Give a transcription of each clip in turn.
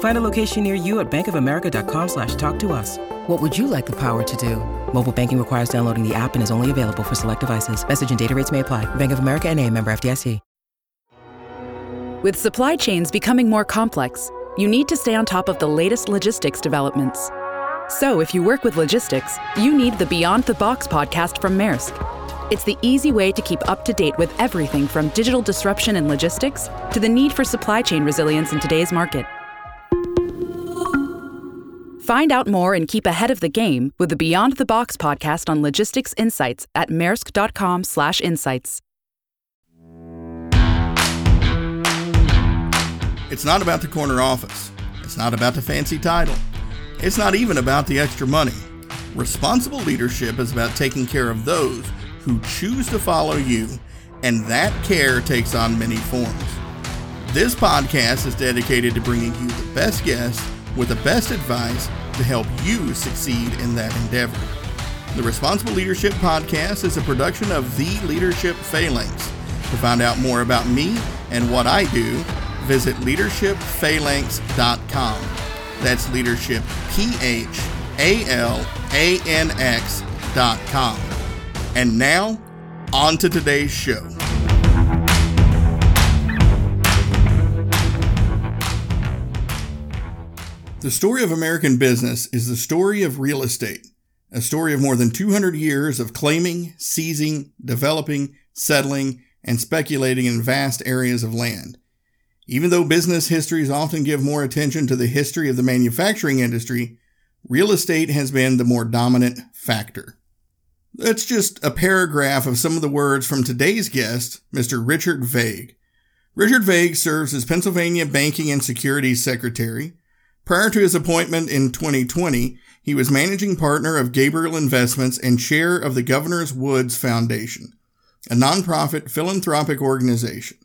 Find a location near you at bankofamerica.com/talktous. What would you like the power to do? Mobile banking requires downloading the app and is only available for select devices. Message and data rates may apply. Bank of America NA, member FDIC. With supply chains becoming more complex, you need to stay on top of the latest logistics developments. So if you work with logistics, you need the Beyond the Box podcast from Maersk. It's the easy way to keep up to date with everything from digital disruption in logistics to the need for supply chain resilience in today's market. Find out more and keep ahead of the game with the Beyond the Box podcast on logistics insights at maersk.com/insights. It's not about the corner office. It's not about the fancy title. It's not even about the extra money. Responsible leadership is about taking care of those who choose to follow you, and that care takes on many forms. This podcast is dedicated to bringing you the best guests with the best advice to help you succeed in that endeavor. The Responsible Leadership Podcast is a production of The Leadership Phalanx. To find out more about me and what I do, visit leadershipphalanx.com. That's leadership, PHALANX.com. And now, on to today's show. The story of American business is the story of real estate, a story of more than 200 years of claiming, seizing, developing, settling, and speculating in vast areas of land. Even though business histories often give more attention to the history of the manufacturing industry, real estate has been the more dominant factor. That's just a paragraph of some of the words from today's guest, Mr. Richard Vague. Richard Vague serves as Pennsylvania Banking and Securities Secretary. Prior to his appointment in 2020, he was managing partner of Gabriel Investments and chair of the Governor's Woods Foundation, a nonprofit philanthropic organization.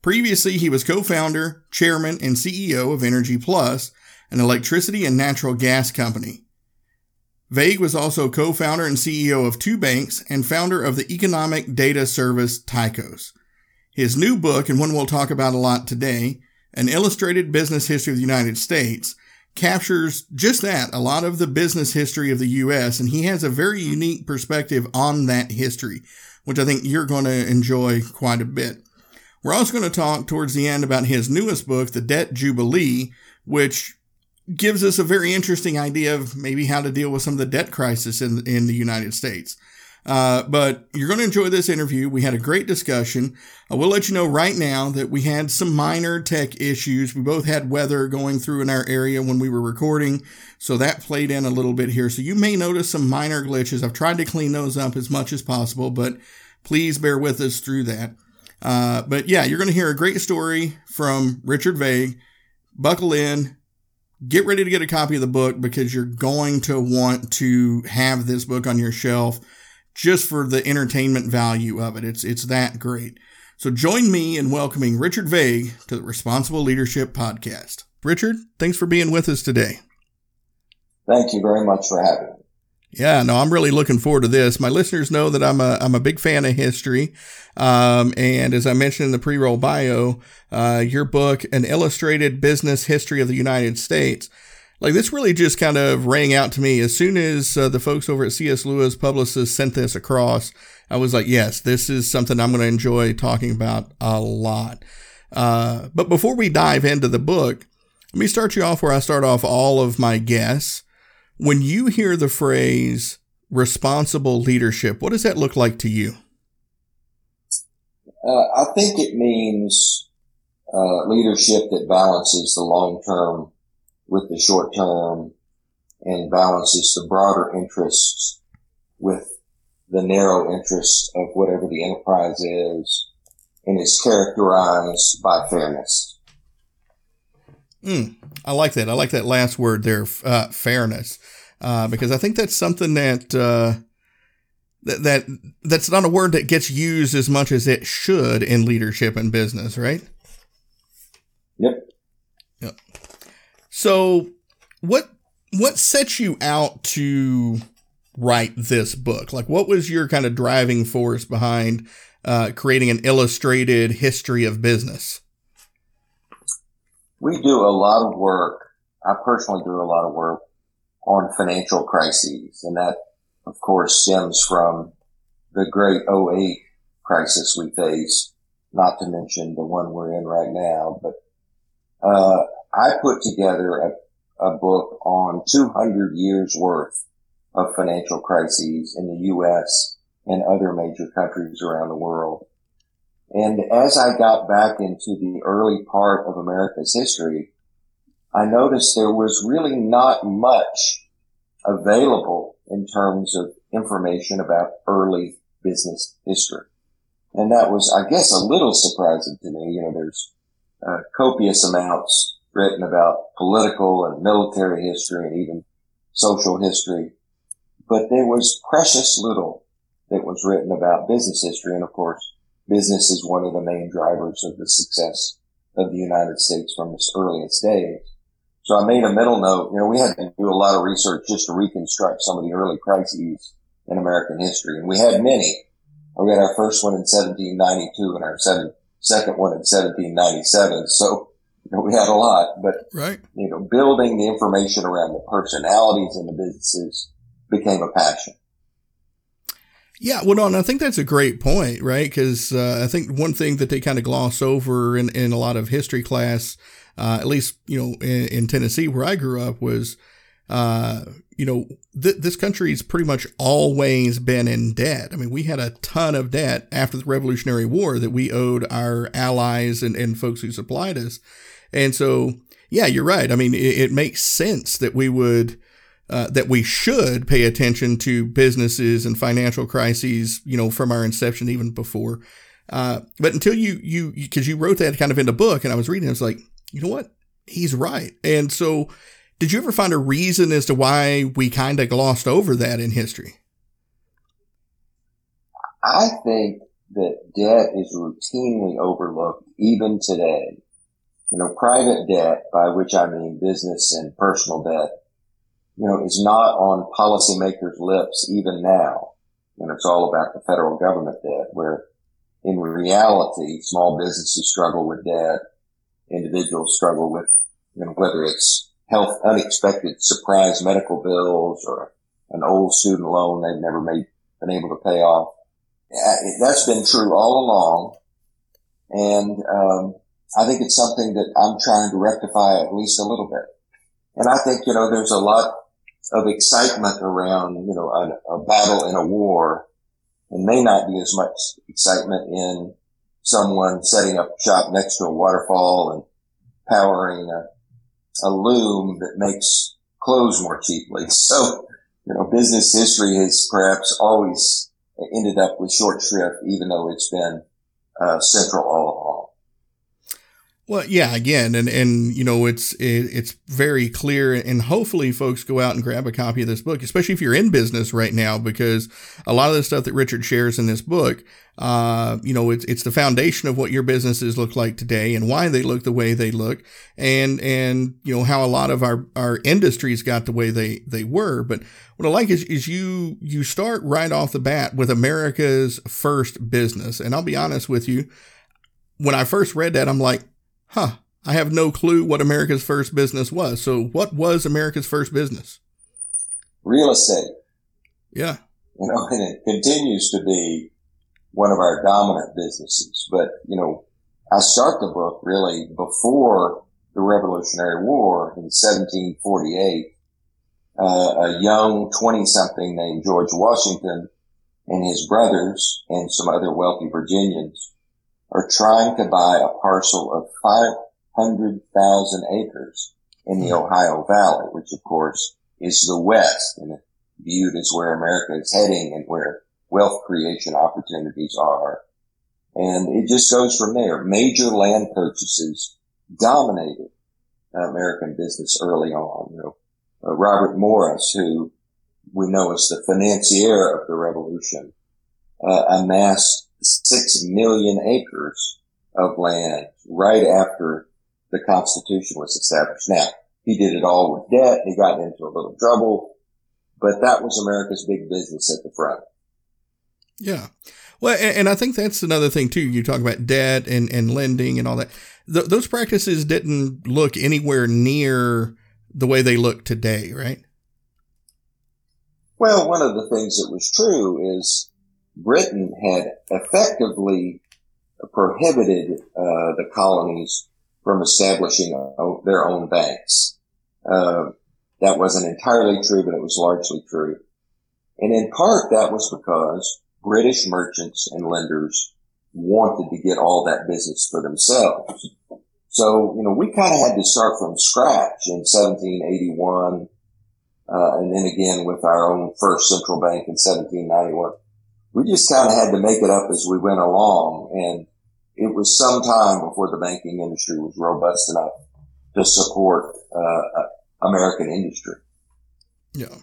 Previously, he was co-founder, chairman, and CEO of Energy Plus, an electricity and natural gas company. Vague was also co-founder and CEO of two banks and founder of the economic data service Tychos. His new book, and one we'll talk about a lot today, An Illustrated Business History of the United States, captures just that, a lot of the business history of the U.S., and he has a very unique perspective on that history, which I think you're going to enjoy quite a bit. We're also going to talk towards the end about his newest book, The Debt Jubilee, which gives us a very interesting idea of maybe how to deal with some of the debt crisis in the United States. But you're going to enjoy this interview. We had a great discussion. I will let you know right now that we had some minor tech issues. We both had weather going through in our area when we were recording, so that played in a little bit here. So you may notice some minor glitches. I've tried to clean those up as much as possible, but please bear with us through that. But yeah, you're going to hear a great story from Richard Vague. Buckle in. Get ready to get a copy of the book because you're going to want to have this book on your shelf just for the entertainment value of it. It's that great. So join me in welcoming Richard Vague to the Responsible Leadership Podcast. Richard, thanks for being with us today. Thank you very much for having me. Yeah, no, I'm really looking forward to this. My listeners know that I'm a big fan of history. And as I mentioned in the pre-roll bio, your book, An Illustrated Business History of the United States, like this really just kind of rang out to me. As soon as the folks over at CS Lewis Publicists sent this across, I was like, yes, this is something I'm going to enjoy talking about a lot. But before we dive into the book, let me start you off where I start off all of my guests. When you hear the phrase responsible leadership, what does that look like to you? I think it means leadership that balances the long term with the short term and balances the broader interests with the narrow interests of whatever the enterprise is and is characterized by fairness. I like that. I like that last word there, fairness, because I think that's something that That's not a word that gets used as much as it should in leadership and business, right? Yep. So what set you out to write this book? Like, what was your kind of driving force behind creating an illustrated history of business? We do a lot of work. I personally do a lot of work on financial crises, and that, of course, stems from the great 2008 crisis we faced, not to mention the one we're in right now. But I put together a book on 200 years worth of financial crises in the U.S. and other major countries around the world. And as I got back into the early part of America's history, I noticed there was really not much available in terms of information about early business history. And that was, I guess, a little surprising to me. You know, there's copious amounts written about political and military history and even social history. But there was precious little that was written about business history. And, of course, business is one of the main drivers of the success of the United States from its earliest days. So I made a mental note. You know, we had to do a lot of research just to reconstruct some of the early crises in American history. And we had many. We had our first one in 1792 and our second one in 1797. So, you know, we had a lot. But, right, you know, building the information around the personalities and the businesses became a passion. Yeah, well, no, and I think that's a great point, right? Because I think one thing that they kind of gloss over in a lot of history class, at least, you know, in Tennessee where I grew up, was, you know, this country's pretty much always been in debt. I mean, we had a ton of debt after the Revolutionary War that we owed our allies and folks who supplied us. And so, yeah, you're right. I mean, it makes sense that we would, that we should pay attention to businesses and financial crises, you know, from our inception, even before. But until you, 'cause you wrote that kind of in the book and I was reading, I was like, you know what? He's right. And so did you ever find a reason as to why we kind of glossed over that in history? I think that debt is routinely overlooked even today. You know, private debt, by which I mean business and personal debt, you know, is not on policymakers' lips even now. You know, it's all about the federal government debt, where in reality, small businesses struggle with debt. Individuals struggle with, you know, whether it's unexpected surprise medical bills or an old student loan they've never been able to pay off. That's been true all along. And I think it's something that I'm trying to rectify at least a little bit. And I think, you know, there's a lot of excitement around, you know, a battle in a war, and may not be as much excitement in someone setting up shop next to a waterfall and powering a loom that makes clothes more cheaply. So, you know, business history has perhaps always ended up with short shrift, even though it's been central all along. Well, yeah, again, and you know, it's very clear, and hopefully folks go out and grab a copy of this book, especially if you're in business right now, because a lot of the stuff that Richard shares in this book, you know, it's the foundation of what your businesses look like today and why they look the way they look, and you know, how a lot of our industries got the way they were. But what I like is you start right off the bat with America's first business. And I'll be honest with you, when I first read that, I'm like, I have no clue what America's first business was. So what was America's first business? Real estate. Yeah. You know, and it continues to be one of our dominant businesses. But, you know, I start the book really before the Revolutionary War in 1748. A young 20-something named George Washington and his brothers and some other wealthy Virginians are trying to buy a parcel of 500,000 acres in the Ohio Valley, which, of course, is the West and viewed as where America is heading and where wealth creation opportunities are. And it just goes from there. Major land purchases dominated American business early on. You know, Robert Morris, who we know as the financier of the revolution, amassed 6 million acres of land right after the Constitution was established. Now, he did it all with debt. He got into a little trouble, but that was America's big business at the front. Yeah. Well, and I think that's another thing, too. You talk about debt and lending and all that. Those practices didn't look anywhere near the way they look today, right? Well, one of the things that was true is Britain had effectively prohibited the colonies from establishing their own banks. That wasn't entirely true, but it was largely true. And in part, that was because British merchants and lenders wanted to get all that business for themselves. So, you know, we kind of had to start from scratch in 1781, and then again with our own first central bank in 1791. We just kind of had to make it up as we went along, and it was some time before the banking industry was robust enough to support American industry. Yeah.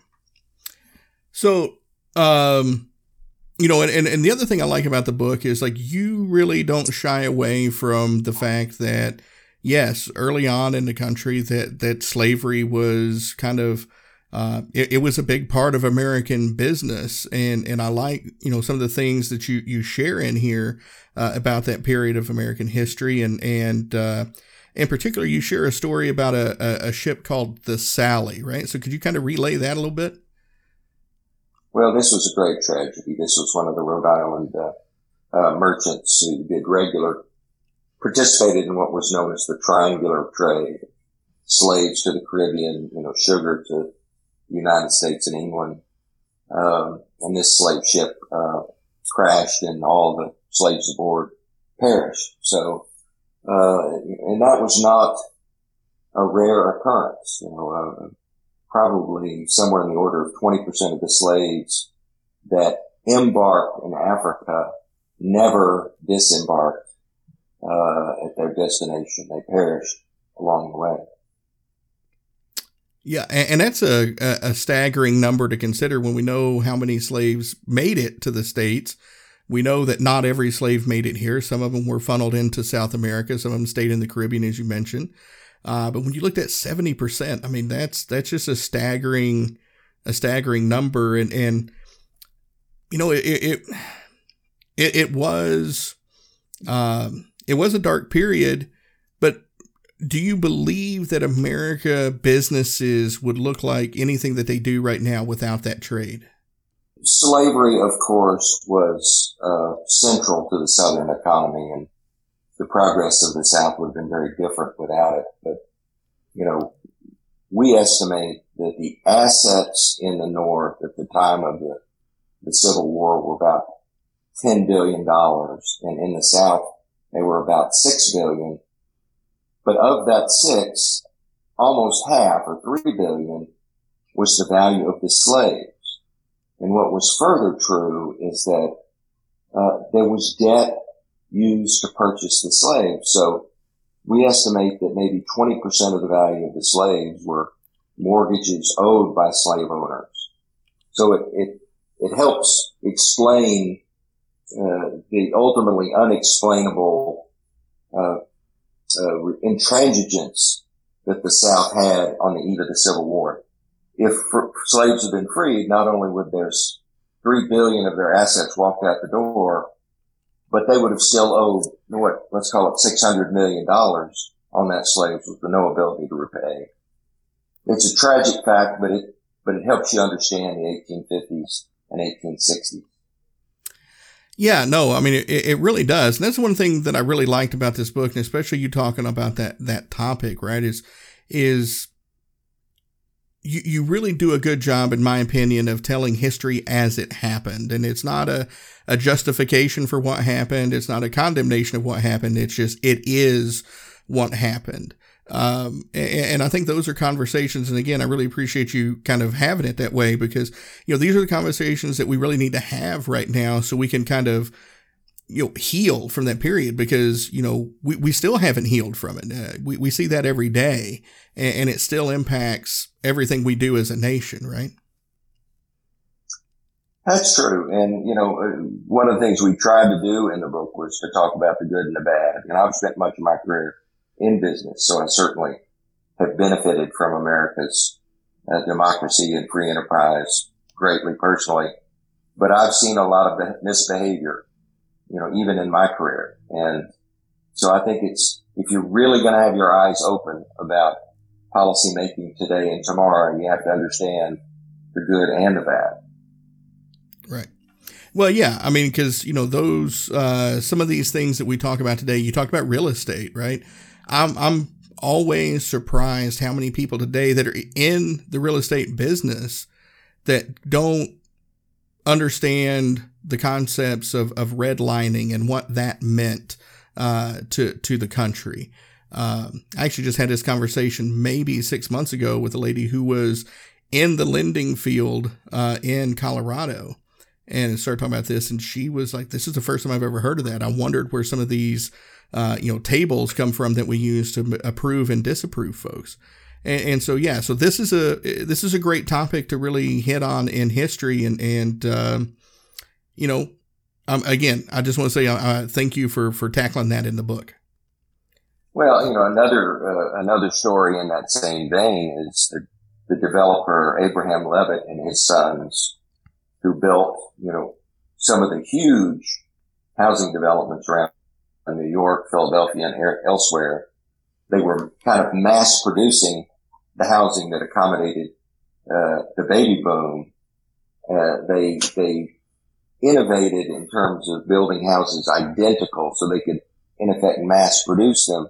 So, you know, and the other thing I like about the book is, like, you really don't shy away from the fact that, yes, early on in the country that slavery was kind of, it was a big part of American business. And I like, you know, some of the things that you share in here about that period of American history. And in particular, you share a story about a ship called the Sally, right? So could you kind of relay that a little bit? Well, this was a great tragedy. This was one of the Rhode Island merchants who participated in what was known as the triangular trade. Slaves to the Caribbean, you know, sugar to the United States and England. And this slave ship crashed and all the slaves aboard perished. So, and that was not a rare occurrence, you know, probably somewhere in the order of 20% of the slaves that embarked in Africa never disembarked at their destination. They perished along the way. Yeah, and that's a staggering number to consider when we know how many slaves made it to the States. We know that not every slave made it here. Some of them were funneled into South America. Some of them stayed in the Caribbean, as you mentioned. But when you looked at 70%, I mean, that's just a staggering number. And you know, it was a dark period, but do you believe that America businesses would look like anything that they do right now without that trade? Slavery, of course, was central to the Southern economy, and the progress of the South would have been very different without it. But, you know, we estimate that the assets in the North at the time of the Civil War were about $10 billion. And in the South, they were about $6 billion. But of that $6 billion, almost half, or $3 billion, was the value of the slaves. And what was further true is that there was debt used to purchase the slaves. So we estimate that maybe 20% of the value of the slaves were mortgages owed by slave owners. So it helps explain the ultimately unexplainable intransigence that the South had on the eve of the Civil War. If slaves had been freed, not only would their $3 billion of their assets walked out the door, but they would have still owed, let's call it $600 million on that slaves with no ability to repay. It's a tragic fact, but it helps you understand the 1850s and 1860s. Yeah, no, I mean, it really does. And that's one thing that I really liked about this book, and especially you talking about that topic, right, is you really do a good job, in my opinion, of telling history as it happened. And it's not a justification for what happened. It's not a condemnation of what happened. It's just, it is what happened. And I think those are conversations. And again, I really appreciate you kind of having it that way, because, you know, these are the conversations that we really need to have right now so we can kind of, you know, heal from that period, because, you know, we still haven't healed from it. We see that every day, and it still impacts everything we do as a nation, right? That's true. And, you know, one of the things we tried to do in the book was to talk about the good and the bad. And I've spent much of my career in business, so I certainly have benefited from America's democracy and free enterprise greatly personally. But I've seen a lot of misbehavior, you know, even in my career. And so I think it's, if you're really going to have your eyes open about policy making today and tomorrow, you have to understand the good and the bad. Right. Well, yeah. I mean, because, you know, those, some of these things that we talk about today, you talked about real estate, right? I'm always surprised how many people today that are in the real estate business that don't understand the concepts of redlining and what that meant, to the country. I actually just had this conversation maybe 6 months ago with a lady who was in the lending field, in Colorado. And started talking about this, and she was like, this is the first time I've ever heard of that. I wondered where some of these, you know, tables come from that we use to approve and disapprove folks. And so, yeah, so this is a great topic to really hit on in history. And, you know, again, I just want to say, thank you for tackling that in the book. Well, you know, another story in that same vein is the developer Abraham Levitt and his sons, who built, you know, some of the huge housing developments around New York, Philadelphia, and elsewhere. They were kind of mass producing the housing that accommodated the baby boom. They innovated in terms of building houses identical so they could, in effect, mass produce them.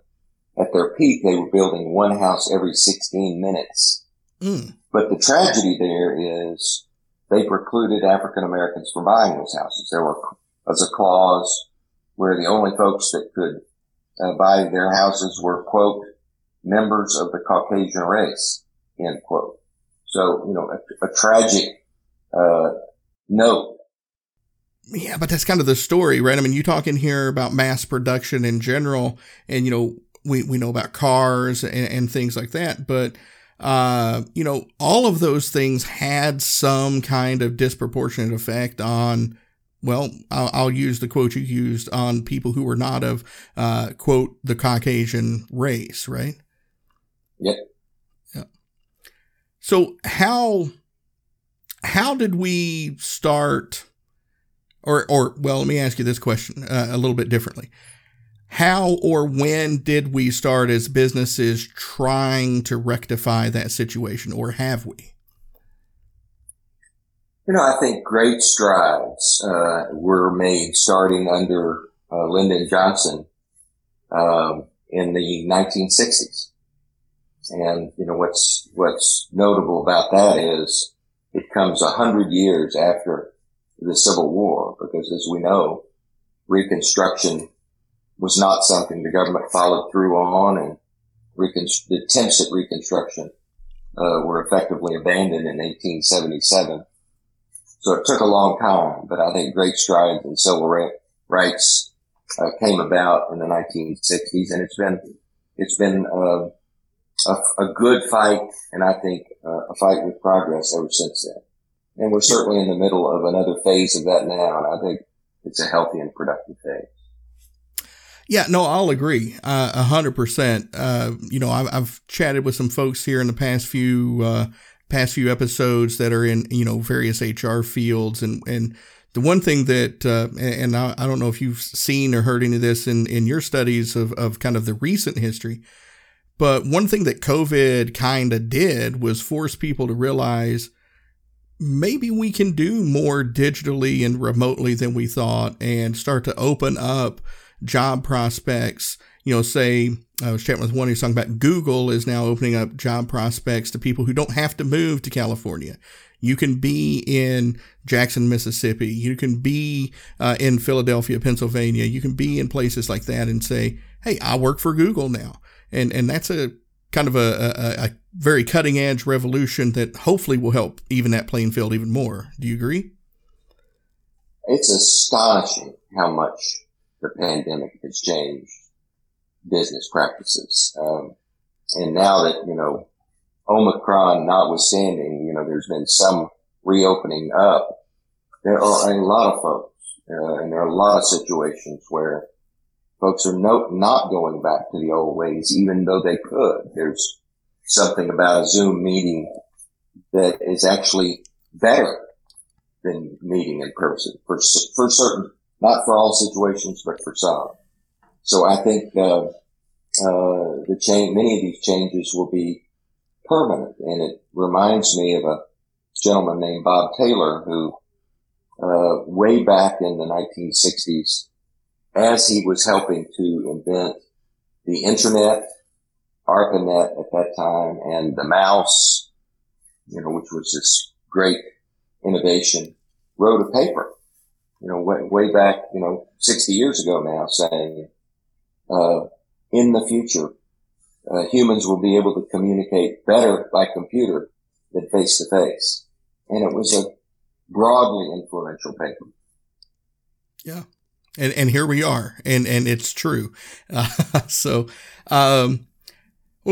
At their peak, they were building one house every 16 minutes. Mm. But the tragedy there is, they precluded African Americans from buying those houses. There was a clause where the only folks that could buy their houses were, quote, members of the Caucasian race, end quote. So, you know, a tragic note. Yeah, but that's kind of the story, right? I mean, you talk in here about mass production in general, and, you know, we know about cars and things like that, but you know, all of those things had some kind of disproportionate effect on, well, I'll use the quote you used, on people who were not of, quote, the Caucasian race, right? Yep. Yeah. So how did we start, or, well, let me ask you this question a little bit differently. How or when did we start as businesses trying to rectify that situation, or have we? You know, I think great strides were made starting under Lyndon Johnson in the 1960s. And, you know, what's notable about that is it comes 100 years after the Civil War, because as we know, Reconstruction was not something the government followed through on, and the attempts at Reconstruction were effectively abandoned in 1877. So it took a long time, but I think great strides in civil rights came about in the 1960s, and it's been a good fight, and I think a fight with progress ever since then. And we're certainly in the middle of another phase of that now, and I think it's a healthy and productive phase. Yeah, no, I'll agree 100%. You know, I've chatted with some folks here in the past few episodes that are in, you know, various HR fields. And the one thing that, and I don't know if you've seen or heard any of this in your studies of kind of the recent history, but one thing that COVID kind of did was force people to realize maybe we can do more digitally and remotely than we thought, and start to open up job prospects. You know, say I was chatting with one who's talking about Google is now opening up job prospects to people who don't have to move to California. You can be in Jackson, Mississippi. You can be in Philadelphia, Pennsylvania. You can be in places like that and say, hey, I work for Google now. And that's a kind of a very cutting edge revolution that hopefully will help even that playing field even more. Do you agree? It's astonishing how much the pandemic has changed business practices. And now that, you know, Omicron notwithstanding, you know, there's been some reopening up, there are a lot of folks, and there are a lot of situations where folks are not going back to the old ways, even though they could. There's something about a Zoom meeting that is actually better than meeting in person for certain, not for all situations, but for some. So I think, many of these changes will be permanent. And it reminds me of a gentleman named Bob Taylor who, way back in the 1960s, as he was helping to invent the internet, ARPANET at that time, and the mouse, which was this great innovation, wrote a paper, way back, 60 years ago now, saying, in the future, humans will be able to communicate better by computer than face to face. And it was a broadly influential paper. Yeah. And here we are. And it's true. Well,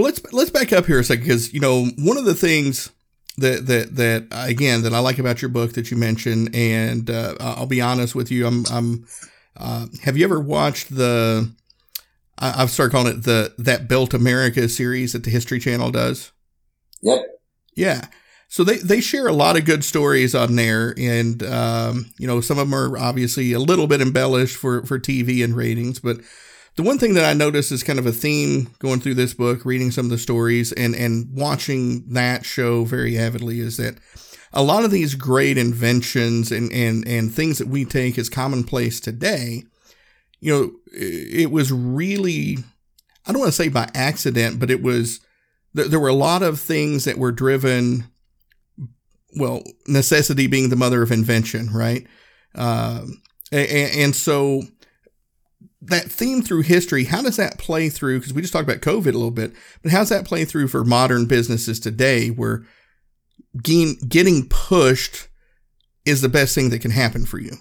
let's back up here a second, because, one of the things that I like about your book that you mentioned, and I'll be honest with you, have you ever watched I've started calling it the That Built America series that the History Channel does? Yep. Yeah. So they share a lot of good stories on there, and some of them are obviously a little bit embellished for TV and ratings, but the one thing that I noticed is kind of a theme going through this book, reading some of the stories and watching that show very avidly, is that a lot of these great inventions and things that we take as commonplace today, it was really, I don't want to say by accident, but it was, there were a lot of things that were driven, well, necessity being the mother of invention, right? And so that theme through history, how does that play through? Because we just talked about COVID a little bit, but how's that play through for modern businesses today, where getting pushed is the best thing that can happen for you?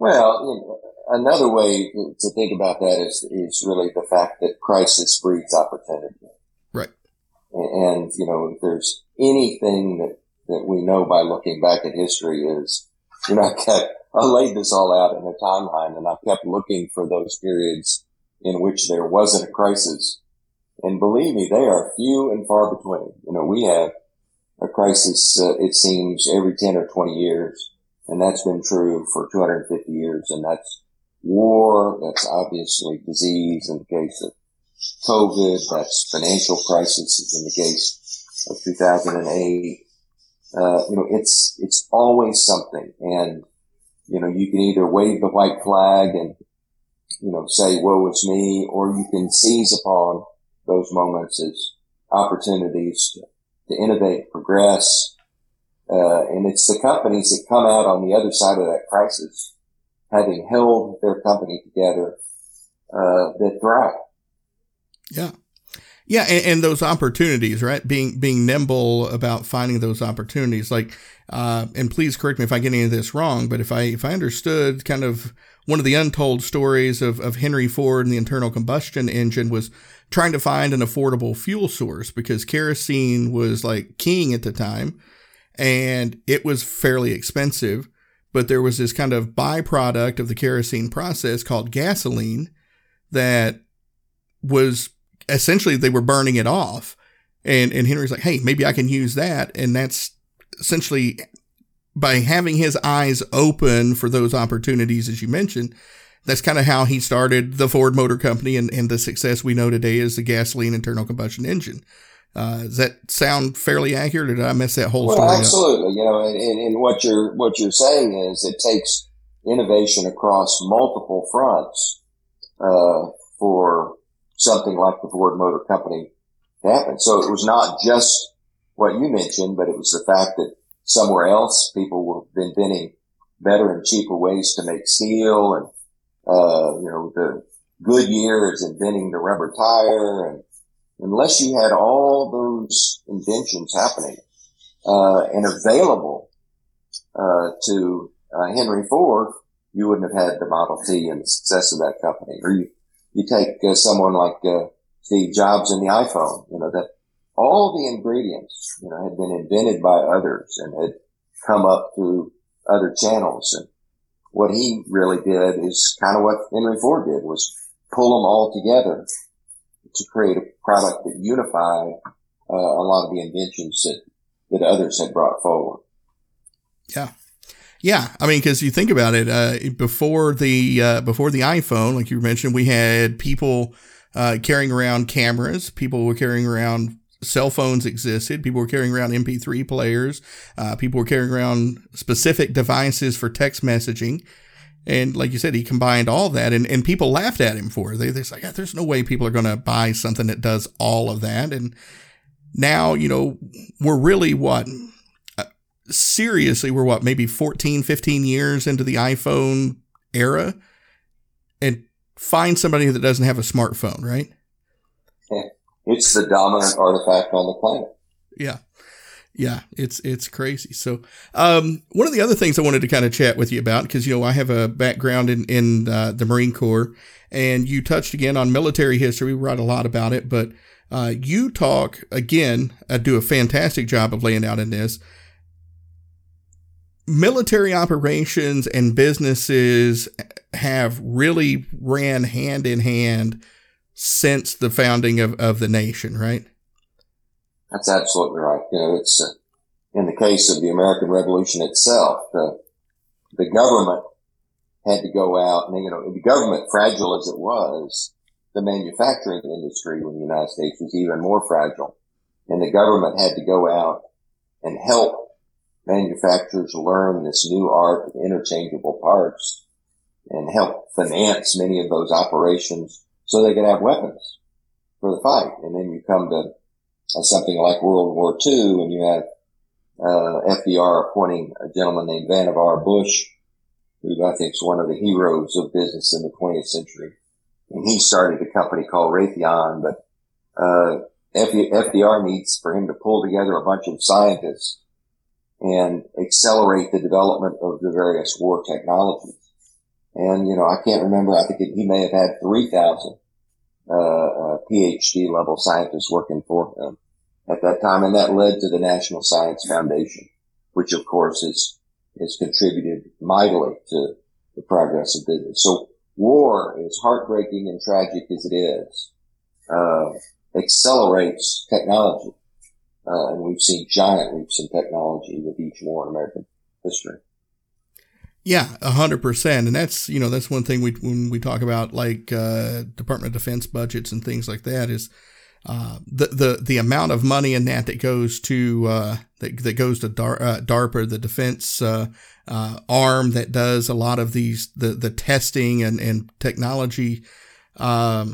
Well, another way to think about that is really the fact that crisis breeds opportunity. Right. And if there's anything that we know by looking back at history is, I laid this all out in a timeline, and I kept looking for those periods in which there wasn't a crisis. And believe me, they are few and far between. We have a crisis, it seems, every 10 or 20 years, and that's been true for 250 years, and that's war, that's obviously disease in the case of COVID, that's financial crises in the case of 2008. It's always something, and you can either wave the white flag and, say, woe is me, or you can seize upon those moments as opportunities to innovate, progress. And it's the companies that come out on the other side of that crisis, having held their company together, that thrive. Yeah. Yeah. And those opportunities, right? Being nimble about finding those opportunities, like, and please correct me if I get any of this wrong, but if I understood, kind of one of the untold stories of Henry Ford and the internal combustion engine was trying to find an affordable fuel source, because kerosene was like king at the time, and it was fairly expensive, but there was this kind of byproduct of the kerosene process called gasoline that was essentially, they were burning it off. And Henry's like, hey, maybe I can use that. And that's essentially, by having his eyes open for those opportunities, as you mentioned, that's kind of how he started the Ford Motor Company and the success we know today is the gasoline internal combustion engine. Does that sound fairly accurate, or did I miss that whole story? Well, absolutely. Up? And what you're saying is it takes innovation across multiple fronts for something like the Ford Motor Company to happen. So it was not just what you mentioned, but it was the fact that somewhere else people were inventing better and cheaper ways to make steel, and the Goodyear is inventing the rubber tire, and unless you had all those inventions happening and available to Henry Ford, you wouldn't have had the Model T and the success of that company. Or you take someone like Steve Jobs and the iPhone. That all the ingredients had been invented by others and had come up through other channels. And what he really did is kind of what Henry Ford did, was pull them all together to create a product that unified a lot of the inventions that others had brought forward. Yeah. Yeah, I mean, because you think about it, before the iPhone, like you mentioned, we had people carrying around cameras. People were carrying around cell phones existed. People were carrying around MP3 players. People were carrying around specific devices for text messaging. And like you said, he combined all that, and people laughed at him for it. They're like, oh, there's no way people are going to buy something that does all of that. And now, you know, we're really what? Seriously, we're what, maybe 14, 15 years into the iPhone era, and find somebody that doesn't have a smartphone, right? Yeah. It's the dominant artifact on the planet. Yeah. Yeah. It's crazy. So, one of the other things I wanted to kind of chat with you about, because, you know, I have a background in the Marine Corps, and you touched again on military history. We write a lot about it, but, you talk again, do a fantastic job of laying out in this. Military operations and businesses have really ran hand in hand since the founding of the nation, right? That's absolutely right. You know, it's in the case of the American Revolution itself, the government had to go out, and, you know, the government, fragile as it was, the manufacturing industry in the United States was even more fragile, and the government had to go out and help manufacturers learn this new art of interchangeable parts and help finance many of those operations so they could have weapons for the fight. And then you come to something like World War II, and you have FDR appointing a gentleman named Vannevar Bush, who I think is one of the heroes of business in the 20th century. And he started a company called Raytheon, but FDR needs for him to pull together a bunch of scientists and accelerate the development of the various war technologies. And, you know, I can't remember, I think he may have had 3,000 PhD level scientists working for him at that time, and that led to the National Science Foundation, which of course has contributed mightily to the progress of business. So war, as heartbreaking and tragic as it is, accelerates technology. And we've seen giant leaps in technology with each war in American history. Yeah, 100%. And that's, you know, that's one thing when we talk about like Department of Defense budgets and things like that is the amount of money in that goes to DARPA, the defense arm that does a lot of these the testing and technology. Yeah,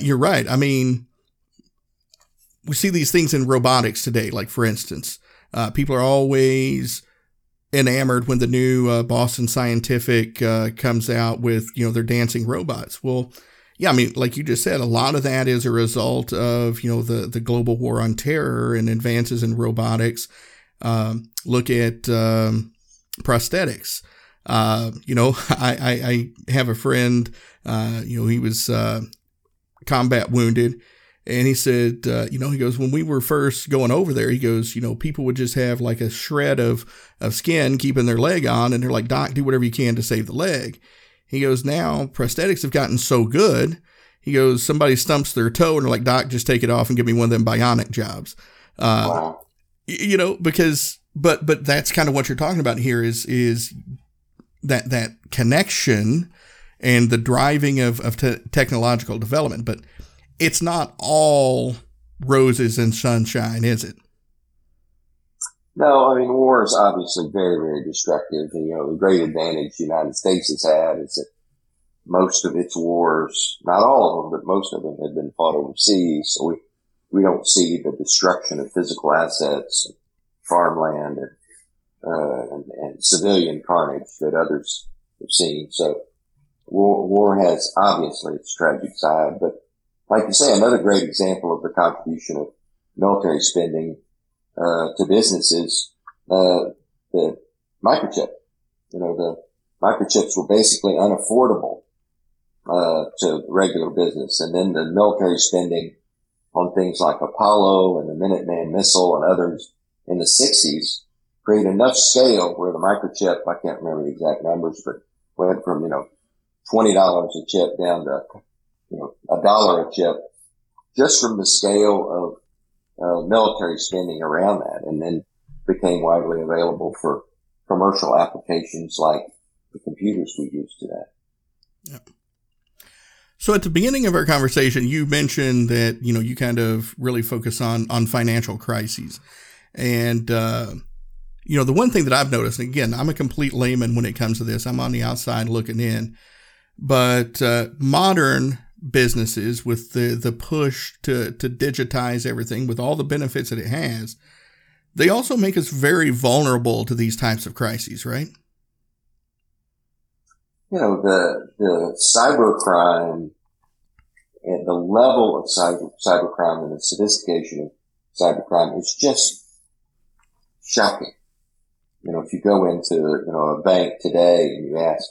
you're right. I mean, we see these things in robotics today. Like, for instance, people are always enamored when the new Boston Scientific comes out with, you know, their dancing robots. Well, yeah, I mean, like you just said, a lot of that is a result of, you know, the global war on terror and advances in robotics. Look at prosthetics. You know, I have a friend, you know, he was combat wounded. And he said, you know, he goes, when we were first going over there, he goes, you know, people would just have like a shred of skin keeping their leg on. And they're like, doc, do whatever you can to save the leg. He goes, now prosthetics have gotten so good. He goes, somebody stumps their toe and they're like, doc, just take it off and give me one of them bionic jobs. Wow. You know, because, but that's kind of what you're talking about here is that connection and the driving of technological development. But it's not all roses and sunshine, is it? No, I mean, war is obviously very, very destructive. And, you know, the great advantage the United States has had is that most of its wars, not all of them, but most of them have been fought overseas. So we don't see the destruction of physical assets, farmland, and civilian carnage that others have seen. So war has obviously its tragic side, but like you say, another great example of the contribution of military spending to businesses, the microchip. You know, the microchips were basically unaffordable to regular business. And then the military spending on things like Apollo and the Minuteman missile and others in the 60s create enough scale where the microchip, I can't remember the exact numbers, but went from, $20 a chip down to, $1 a chip, just from the scale of military spending around that, and then became widely available for commercial applications like the computers we use today. Yep. So at the beginning of our conversation, you mentioned that, you kind of really focus on financial crises. And, the one thing that I've noticed, and again, I'm a complete layman when it comes to this, I'm on the outside looking in, but modern businesses with the push to digitize everything with all the benefits that it has, they also make us very vulnerable to these types of crises, right? The cybercrime and the level of cybercrime and the sophistication of cybercrime is just shocking. If you go into, a bank today and you ask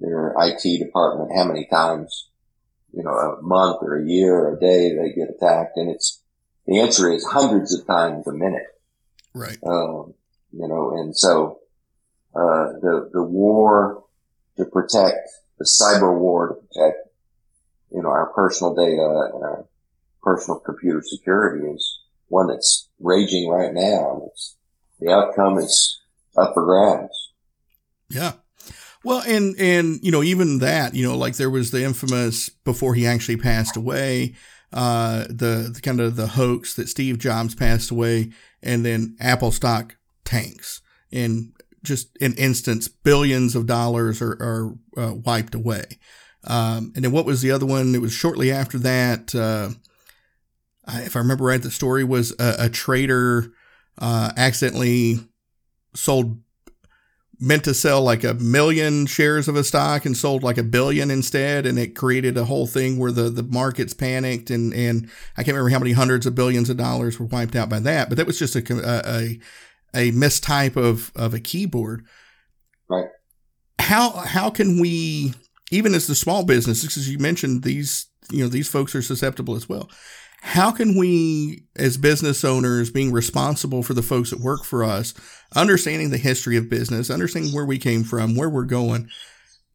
their IT department how many times, a month or a year or a day they get attacked, and the answer is hundreds of times a minute. Right. The war to protect, the cyber war to protect, our personal data and our personal computer security is one that's raging right now. The outcome is up for grabs. Yeah. Well, and, even that, there was the infamous, before he actually passed away, the kind of the hoax that Steve Jobs passed away, and then Apple stock tanks, and just in instance, billions of dollars are wiped away. And then what was the other one? It was shortly after that. If I remember right, the story was a trader accidentally meant to sell like 1 million shares of a stock and sold like 1 billion instead. And it created a whole thing where the markets panicked. And I can't remember how many hundreds of billions of dollars were wiped out by that. But that was just a mistype of a keyboard. Right. How can we, even as the small businesses, as you mentioned, these, these folks are susceptible as well. How can we, as business owners, being responsible for the folks that work for us, understanding the history of business, understanding where we came from, where we're going,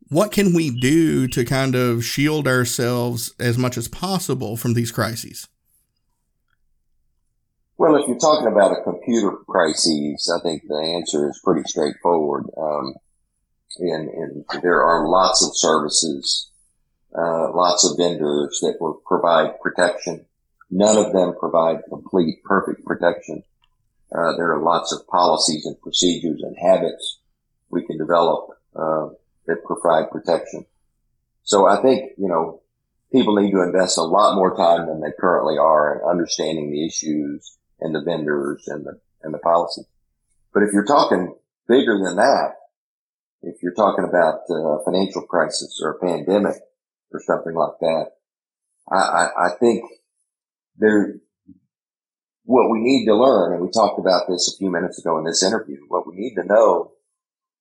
what can we do to kind of shield ourselves as much as possible from these crises? Well, if you're talking about a computer crisis, I think the answer is pretty straightforward. And there are lots of services, lots of vendors that will provide protection. None of them provide complete, perfect protection. There are lots of policies and procedures and habits we can develop, that provide protection. So I think, people need to invest a lot more time than they currently are in understanding the issues and the vendors and the policy. But if you're talking bigger than that, if you're talking about a financial crisis or a pandemic or something like that, I think what we need to learn, and we talked about this a few minutes ago in this interview, what we need to know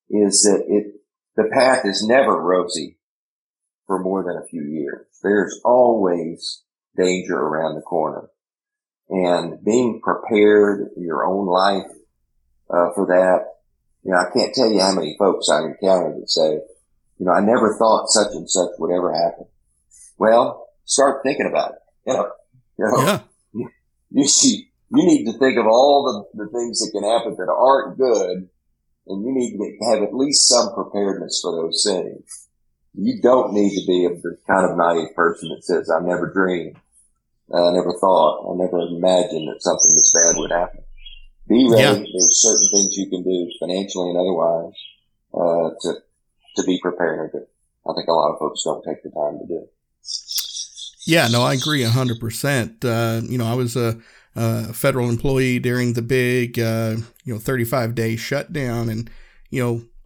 is that the path is never rosy for more than a few years. There's always danger around the corner. And being prepared in your own life for that, I can't tell you how many folks I encountered that say, I never thought such and such would ever happen. Well, start thinking about it. Yeah. You need to think of all the things that can happen that aren't good, and you need to have at least some preparedness for those things. You don't need to be the kind of naive person that says, I never dreamed, I never thought, I never imagined that something this bad would happen. Be ready. Yeah. There's certain things you can do financially and otherwise to be prepared. I think a lot of folks don't take the time to do. Yeah, no, I agree 100%. I was a federal employee during the big, 35-day shutdown. And,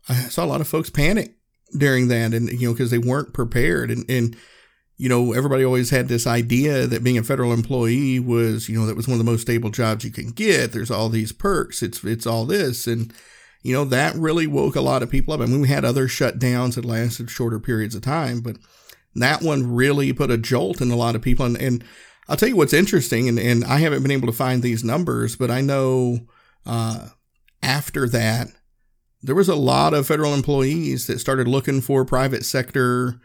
I saw a lot of folks panic during that and, because they weren't prepared. And, everybody always had this idea that being a federal employee was, that was one of the most stable jobs you can get. There's all these perks. It's all this. And, that really woke a lot of people up. I mean, we had other shutdowns that lasted shorter periods of time, but that one really put a jolt in a lot of people. And I'll tell you what's interesting, and I haven't been able to find these numbers, but I know after that, there was a lot of federal employees that started looking for private sector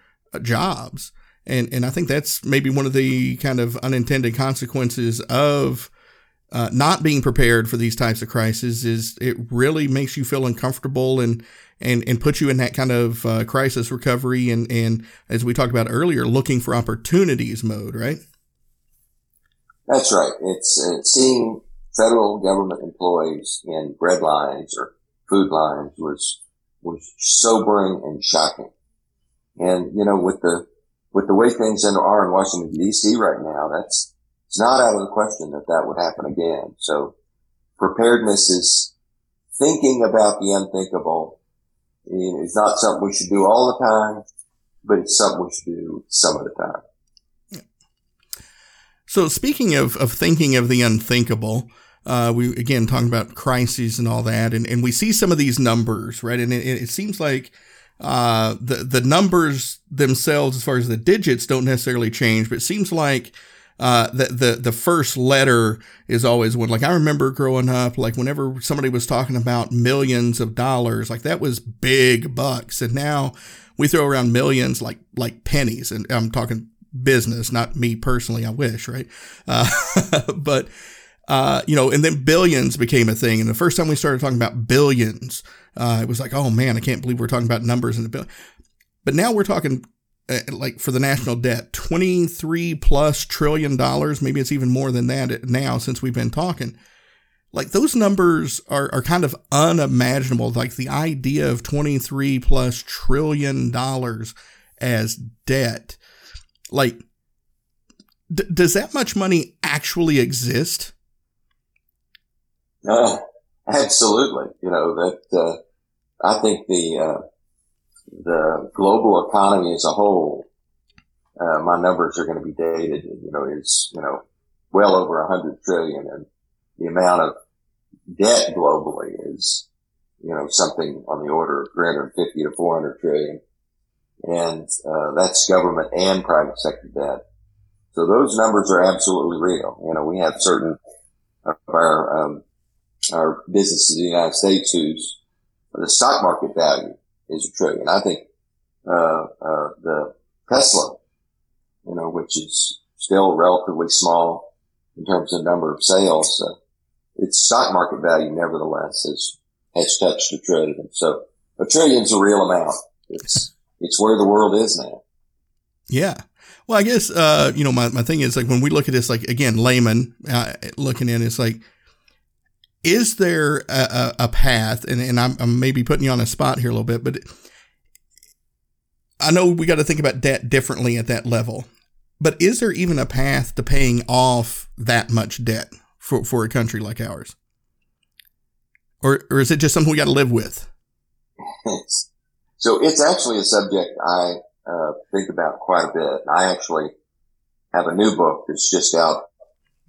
jobs. And I think that's maybe one of the kind of unintended consequences of not being prepared for these types of crises is it really makes you feel uncomfortable and puts you in that kind of crisis recovery and as we talked about earlier, looking for opportunities mode, right? That's right. It's seeing federal government employees in bread lines or food lines was sobering and shocking. And you know, with the way things are in Washington D.C. right now, it's not out of the question that would happen again. So preparedness is thinking about the unthinkable. And it's not something we should do all the time, but it's something we should do some of the time. So speaking of thinking of the unthinkable, we again talking about crises and all that, and we see some of these numbers, right? And it seems like the numbers themselves, as far as the digits, don't necessarily change, but it seems like the first letter is always one. Like I remember growing up, like whenever somebody was talking about millions of dollars, like that was big bucks. And now we throw around millions like pennies. And I'm talking business, not me personally. I wish, right? You know, and then billions became a thing. And the first time we started talking about billions, it was like, oh man, I can't believe we're talking about numbers in the billion. But now we're talking like for the national debt, $23+ trillion. Maybe it's even more than that now since we've been talking. Like those numbers are kind of unimaginable. Like the idea of $23+ trillion as debt. Like, does that much money actually exist? No, absolutely. You know, I think the global economy as a whole, my numbers are going to be dated, you know, is, you know, well over 100 trillion, and the amount of debt globally is, you know, something on the order of 350 to 400 trillion. And, that's government and private sector debt. So those numbers are absolutely real. You know, we have certain of our businesses in the United States whose the stock market value is $1 trillion. I think the Tesla, you know, which is still relatively small in terms of number of sales, its stock market value nevertheless has touched $1 trillion. So $1 trillion's a real amount. It's where the world is now. Yeah. Well, I guess, you know, my thing is like when we look at this, like, again, layman looking in, it's like, is there a path? And I'm maybe putting you on a spot here a little bit, but I know we got to think about debt differently at that level. But is there even a path to paying off that much debt for a country like ours? Or is it just something we got to live with? So it's actually a subject I think about quite a bit. I actually have a new book that's just out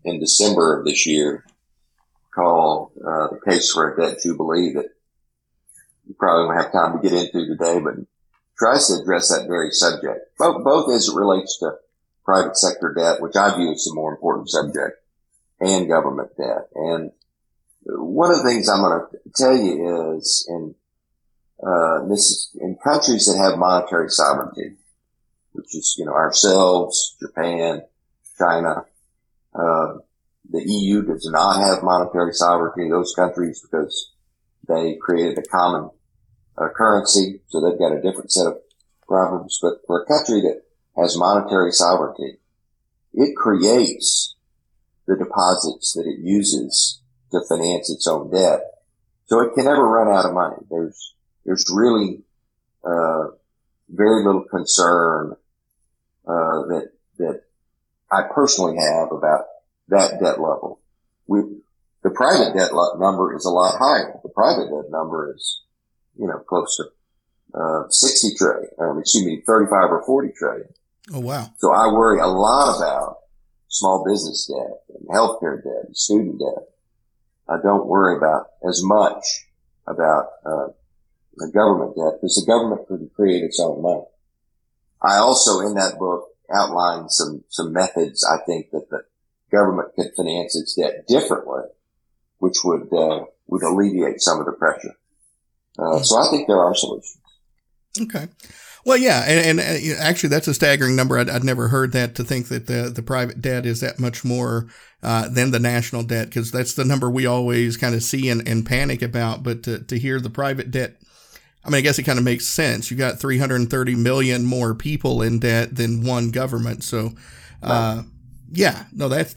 in December of this year called The Case for a Debt Jubilee that you probably won't have time to get into today, but tries to address that very subject, both as it relates to private sector debt, which I view as the more important subject, and government debt. And one of the things I'm going to tell you is in countries that have monetary sovereignty, which is, you know, ourselves, Japan, China, the EU does not have monetary sovereignty in those countries because they created a common currency, so they've got a different set of problems. But for a country that has monetary sovereignty, it creates the deposits that it uses to finance its own debt. So it can never run out of money. There's really very little concern that I personally have about that debt level. The private debt number is a lot higher. The private debt number is, you know, close to 60 trillion, or excuse me, 35 or 40 trillion. Oh, wow. So I worry a lot about small business debt and healthcare debt and student debt. I don't worry about as much about the government debt, because the government could create its own money. I also, in that book, outline some methods I think that the government could finance its debt differently, which would would alleviate some of the pressure. So I think there are solutions. Okay. Well, yeah, and actually that's a staggering number. I'd never heard that, to think that the private debt is that much more than the national debt, because that's the number we always kind of see and panic about. But to hear the private debt, I mean, I guess it kind of makes sense. You got 330 million more people in debt than one government. So, right. Yeah, no, that's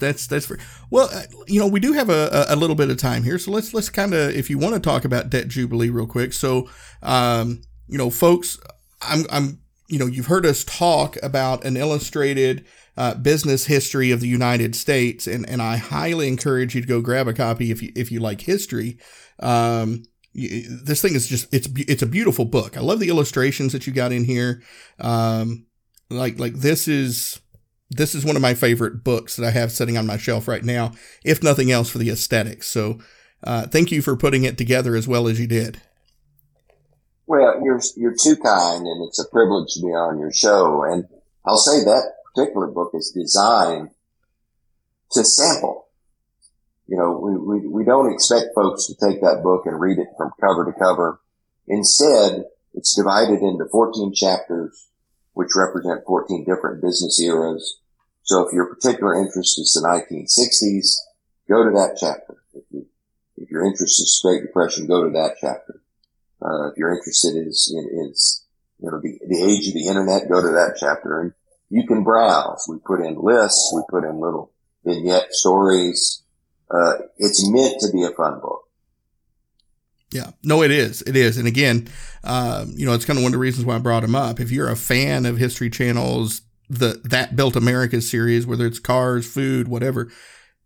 for, well, you know, we do have a little bit of time here. So let's kind of, if you want to talk about Debt Jubilee real quick. So, you know, folks, I'm, you know, you've heard us talk about an illustrated business history of the United States. And I highly encourage you to go grab a copy if you like history. This thing is just, it's a beautiful book. I love the illustrations that you got in here. Like this is one of my favorite books that I have sitting on my shelf right now, if nothing else for the aesthetics. So, thank you for putting it together as well as you did. Well, you're too kind, and it's a privilege to be on your show. And I'll say that particular book is designed to sample. You know, we don't expect folks to take that book and read it from cover to cover. Instead, it's divided into 14 chapters, which represent 14 different business eras. So if your particular interest is the 1960s, go to that chapter. If your interest is Great Depression, go to that chapter. If you're interested in the age of the internet, go to that chapter. And you can browse. We put in lists. We put in little vignette stories. It's meant to be a fun book. Yeah, no, it is. It is. And again, you know, it's kind of one of the reasons why I brought him up. If you're a fan of History Channel's That Built America series, whether it's cars, food, whatever,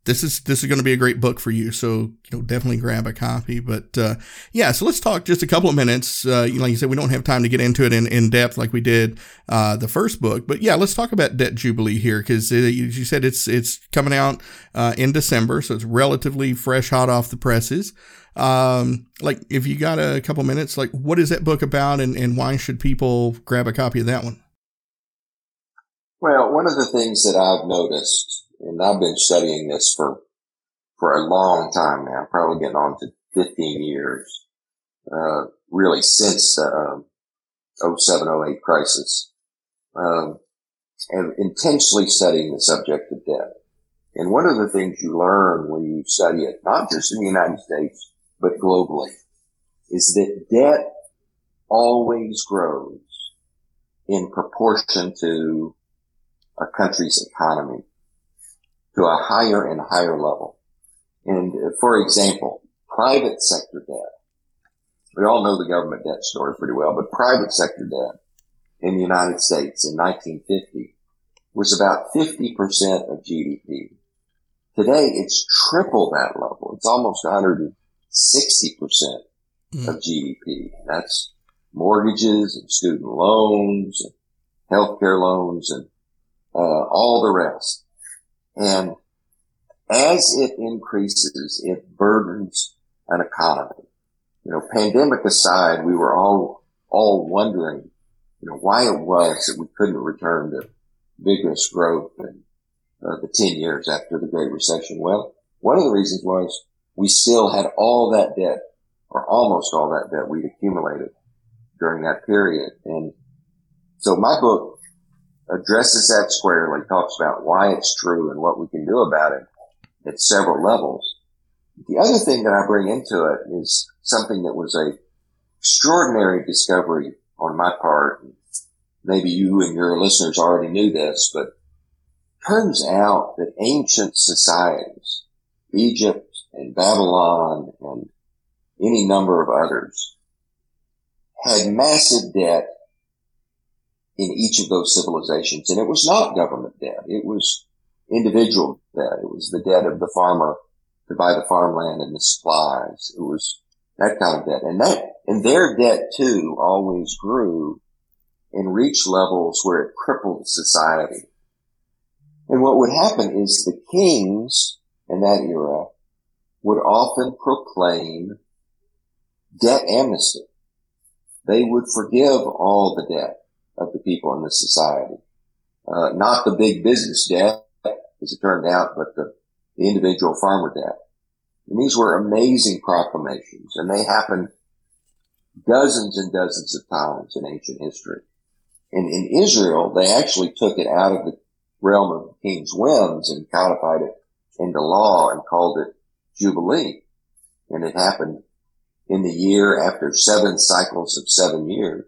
this is going to be a great book for you. So, you know, definitely grab a copy. But yeah, so let's talk just a couple of minutes. Like you said, we don't have time to get into it in depth like we did the first book. But yeah, let's talk about Debt Jubilee here, because you said it's coming out in December, so it's relatively fresh, hot off the presses. Like if you got a couple minutes, like what is that book about and why should people grab a copy of that one? Well, one of the things that I've noticed, and I've been studying this for a long time now, probably getting on to 15 years, really since the 07-08 crisis, and intensely studying the subject of debt. And one of the things you learn when you study it, not just in the United States, but globally, is that debt always grows in proportion to a country's economy, to a higher and higher level. And for example, private sector debt. We all know the government debt story pretty well, but private sector debt in the United States in 1950 was about 50% of GDP. Today, it's triple that level. It's almost 160% of GDP. That's mortgages and student loans and healthcare loans and all the rest. And as it increases, it burdens an economy. You know, pandemic aside, we were all wondering, you know, why it was that we couldn't return to vigorous growth in the 10 years after the Great Recession. Well, one of the reasons was we still had all that debt, or almost all that debt we'd accumulated during that period. And so my book addresses that squarely, talks about why it's true and what we can do about it at several levels. The other thing that I bring into it is something that was an extraordinary discovery on my part. Maybe you and your listeners already knew this, but it turns out that ancient societies, Egypt and Babylon and any number of others, had massive debt in each of those civilizations. And it was not government debt. It was individual debt. It was the debt of the farmer to buy the farmland and the supplies. It was that kind of debt. And their debt too always grew and reached levels where it crippled society. And what would happen is the kings in that era would often proclaim debt amnesty. They would forgive all the debt of the people in the society. Not the big business debt, as it turned out, but the individual farmer debt. And these were amazing proclamations, and they happened dozens and dozens of times in ancient history. And in Israel, they actually took it out of the realm of the king's whims and codified it into law and called it Jubilee. And it happened in the year after 7 cycles of 7 years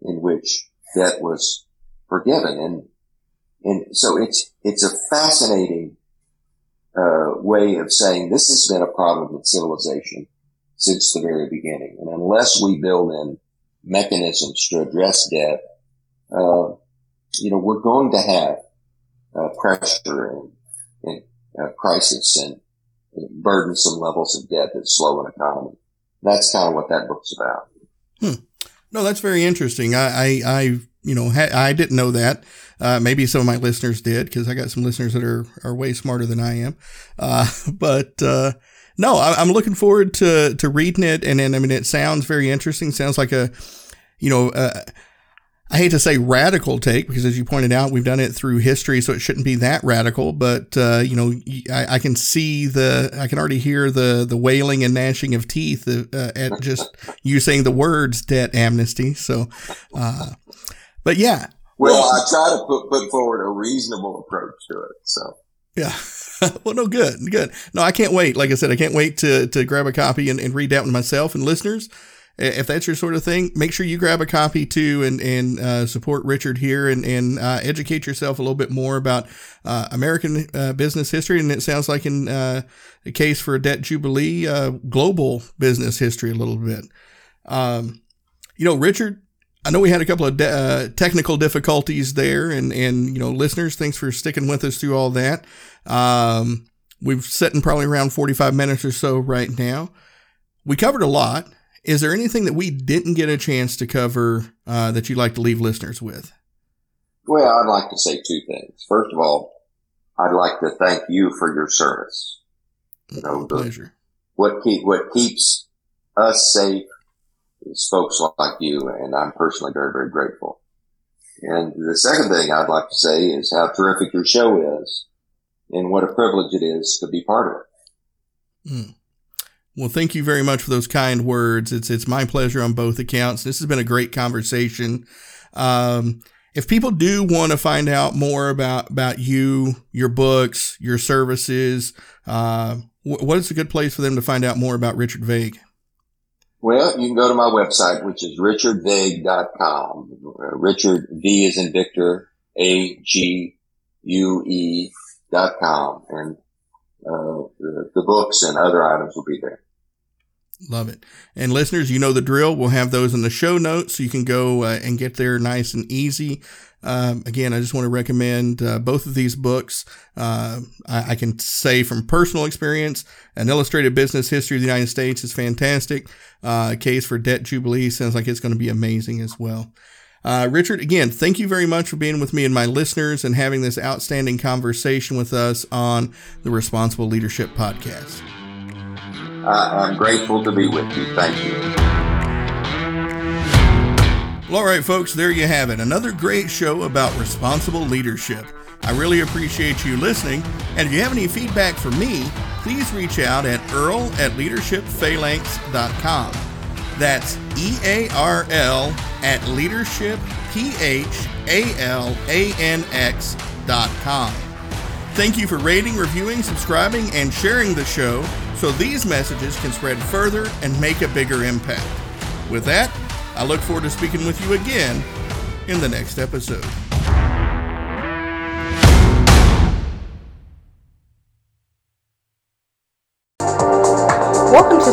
in which debt was forgiven. And so it's a fascinating way of saying this has been a problem in civilization since the very beginning. And unless we build in mechanisms to address debt, we're going to have pressure and crisis and burdensome levels of debt that slow an economy. That's kind of what that book's about. No, that's very interesting. I didn't know that. Maybe some of my listeners did, because I got some listeners that are way smarter than I am. I'm looking forward to reading it. And it sounds very interesting. Sounds like I hate to say radical take, because as you pointed out, we've done it through history, so it shouldn't be that radical. But, I can see I can already hear the wailing and gnashing of teeth at just you saying the words debt amnesty. So, but yeah. Well, I try to put forward a reasonable approach to it. So. Yeah. Well, no, good. No, I can't wait. Like I said, I can't wait to grab a copy and read that one myself. And listeners, if that's your sort of thing, make sure you grab a copy too and support Richard here and educate yourself a little bit more about American business history. And it sounds like in the Case for a Debt Jubilee, global business history a little bit. Richard, I know we had a couple of technical difficulties there and listeners, thanks for sticking with us through all that. We've sitting probably around 45 minutes or so right now. We covered a lot. Is there anything that we didn't get a chance to cover that you'd like to leave listeners with? Well, I'd like to say 2 things. First of all, I'd like to thank you for your service. Pleasure. What keeps us safe is folks like you, and I'm personally very, very grateful. And the second thing I'd like to say is how terrific your show is and what a privilege it is to be part of it. Well, thank you very much for those kind words. It's my pleasure on both accounts. This has been a great conversation. If people do want to find out more about you, your books, your services, what is a good place for them to find out more about Richard Vague? Well, you can go to my website, which is richardvague.com. Richard, V as in Victor, AGUE.com. And the books and other items will be there. Love it. And listeners, you know the drill. We'll have those in the show notes, so you can go and get there nice and easy. Again, I just want to recommend both of these books. I can say from personal experience, An Illustrated Business History of the United States is fantastic. Case for Debt Jubilee sounds like it's going to be amazing as well. Richard, again, thank you very much for being with me and my listeners and having this outstanding conversation with us on the Responsible Leadership Podcast. I'm grateful to be with you. Thank you. Well, all right, folks, there you have it. Another great show about responsible leadership. I really appreciate you listening. And if you have any feedback for me, please reach out at earl@leadershipphalanx.com. That's EARL @leadershipphalanx.com. Thank you for rating, reviewing, subscribing, and sharing the show so these messages can spread further and make a bigger impact. With that, I look forward to speaking with you again in the next episode. Welcome to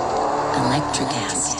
Electric acid.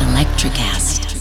Electric acid.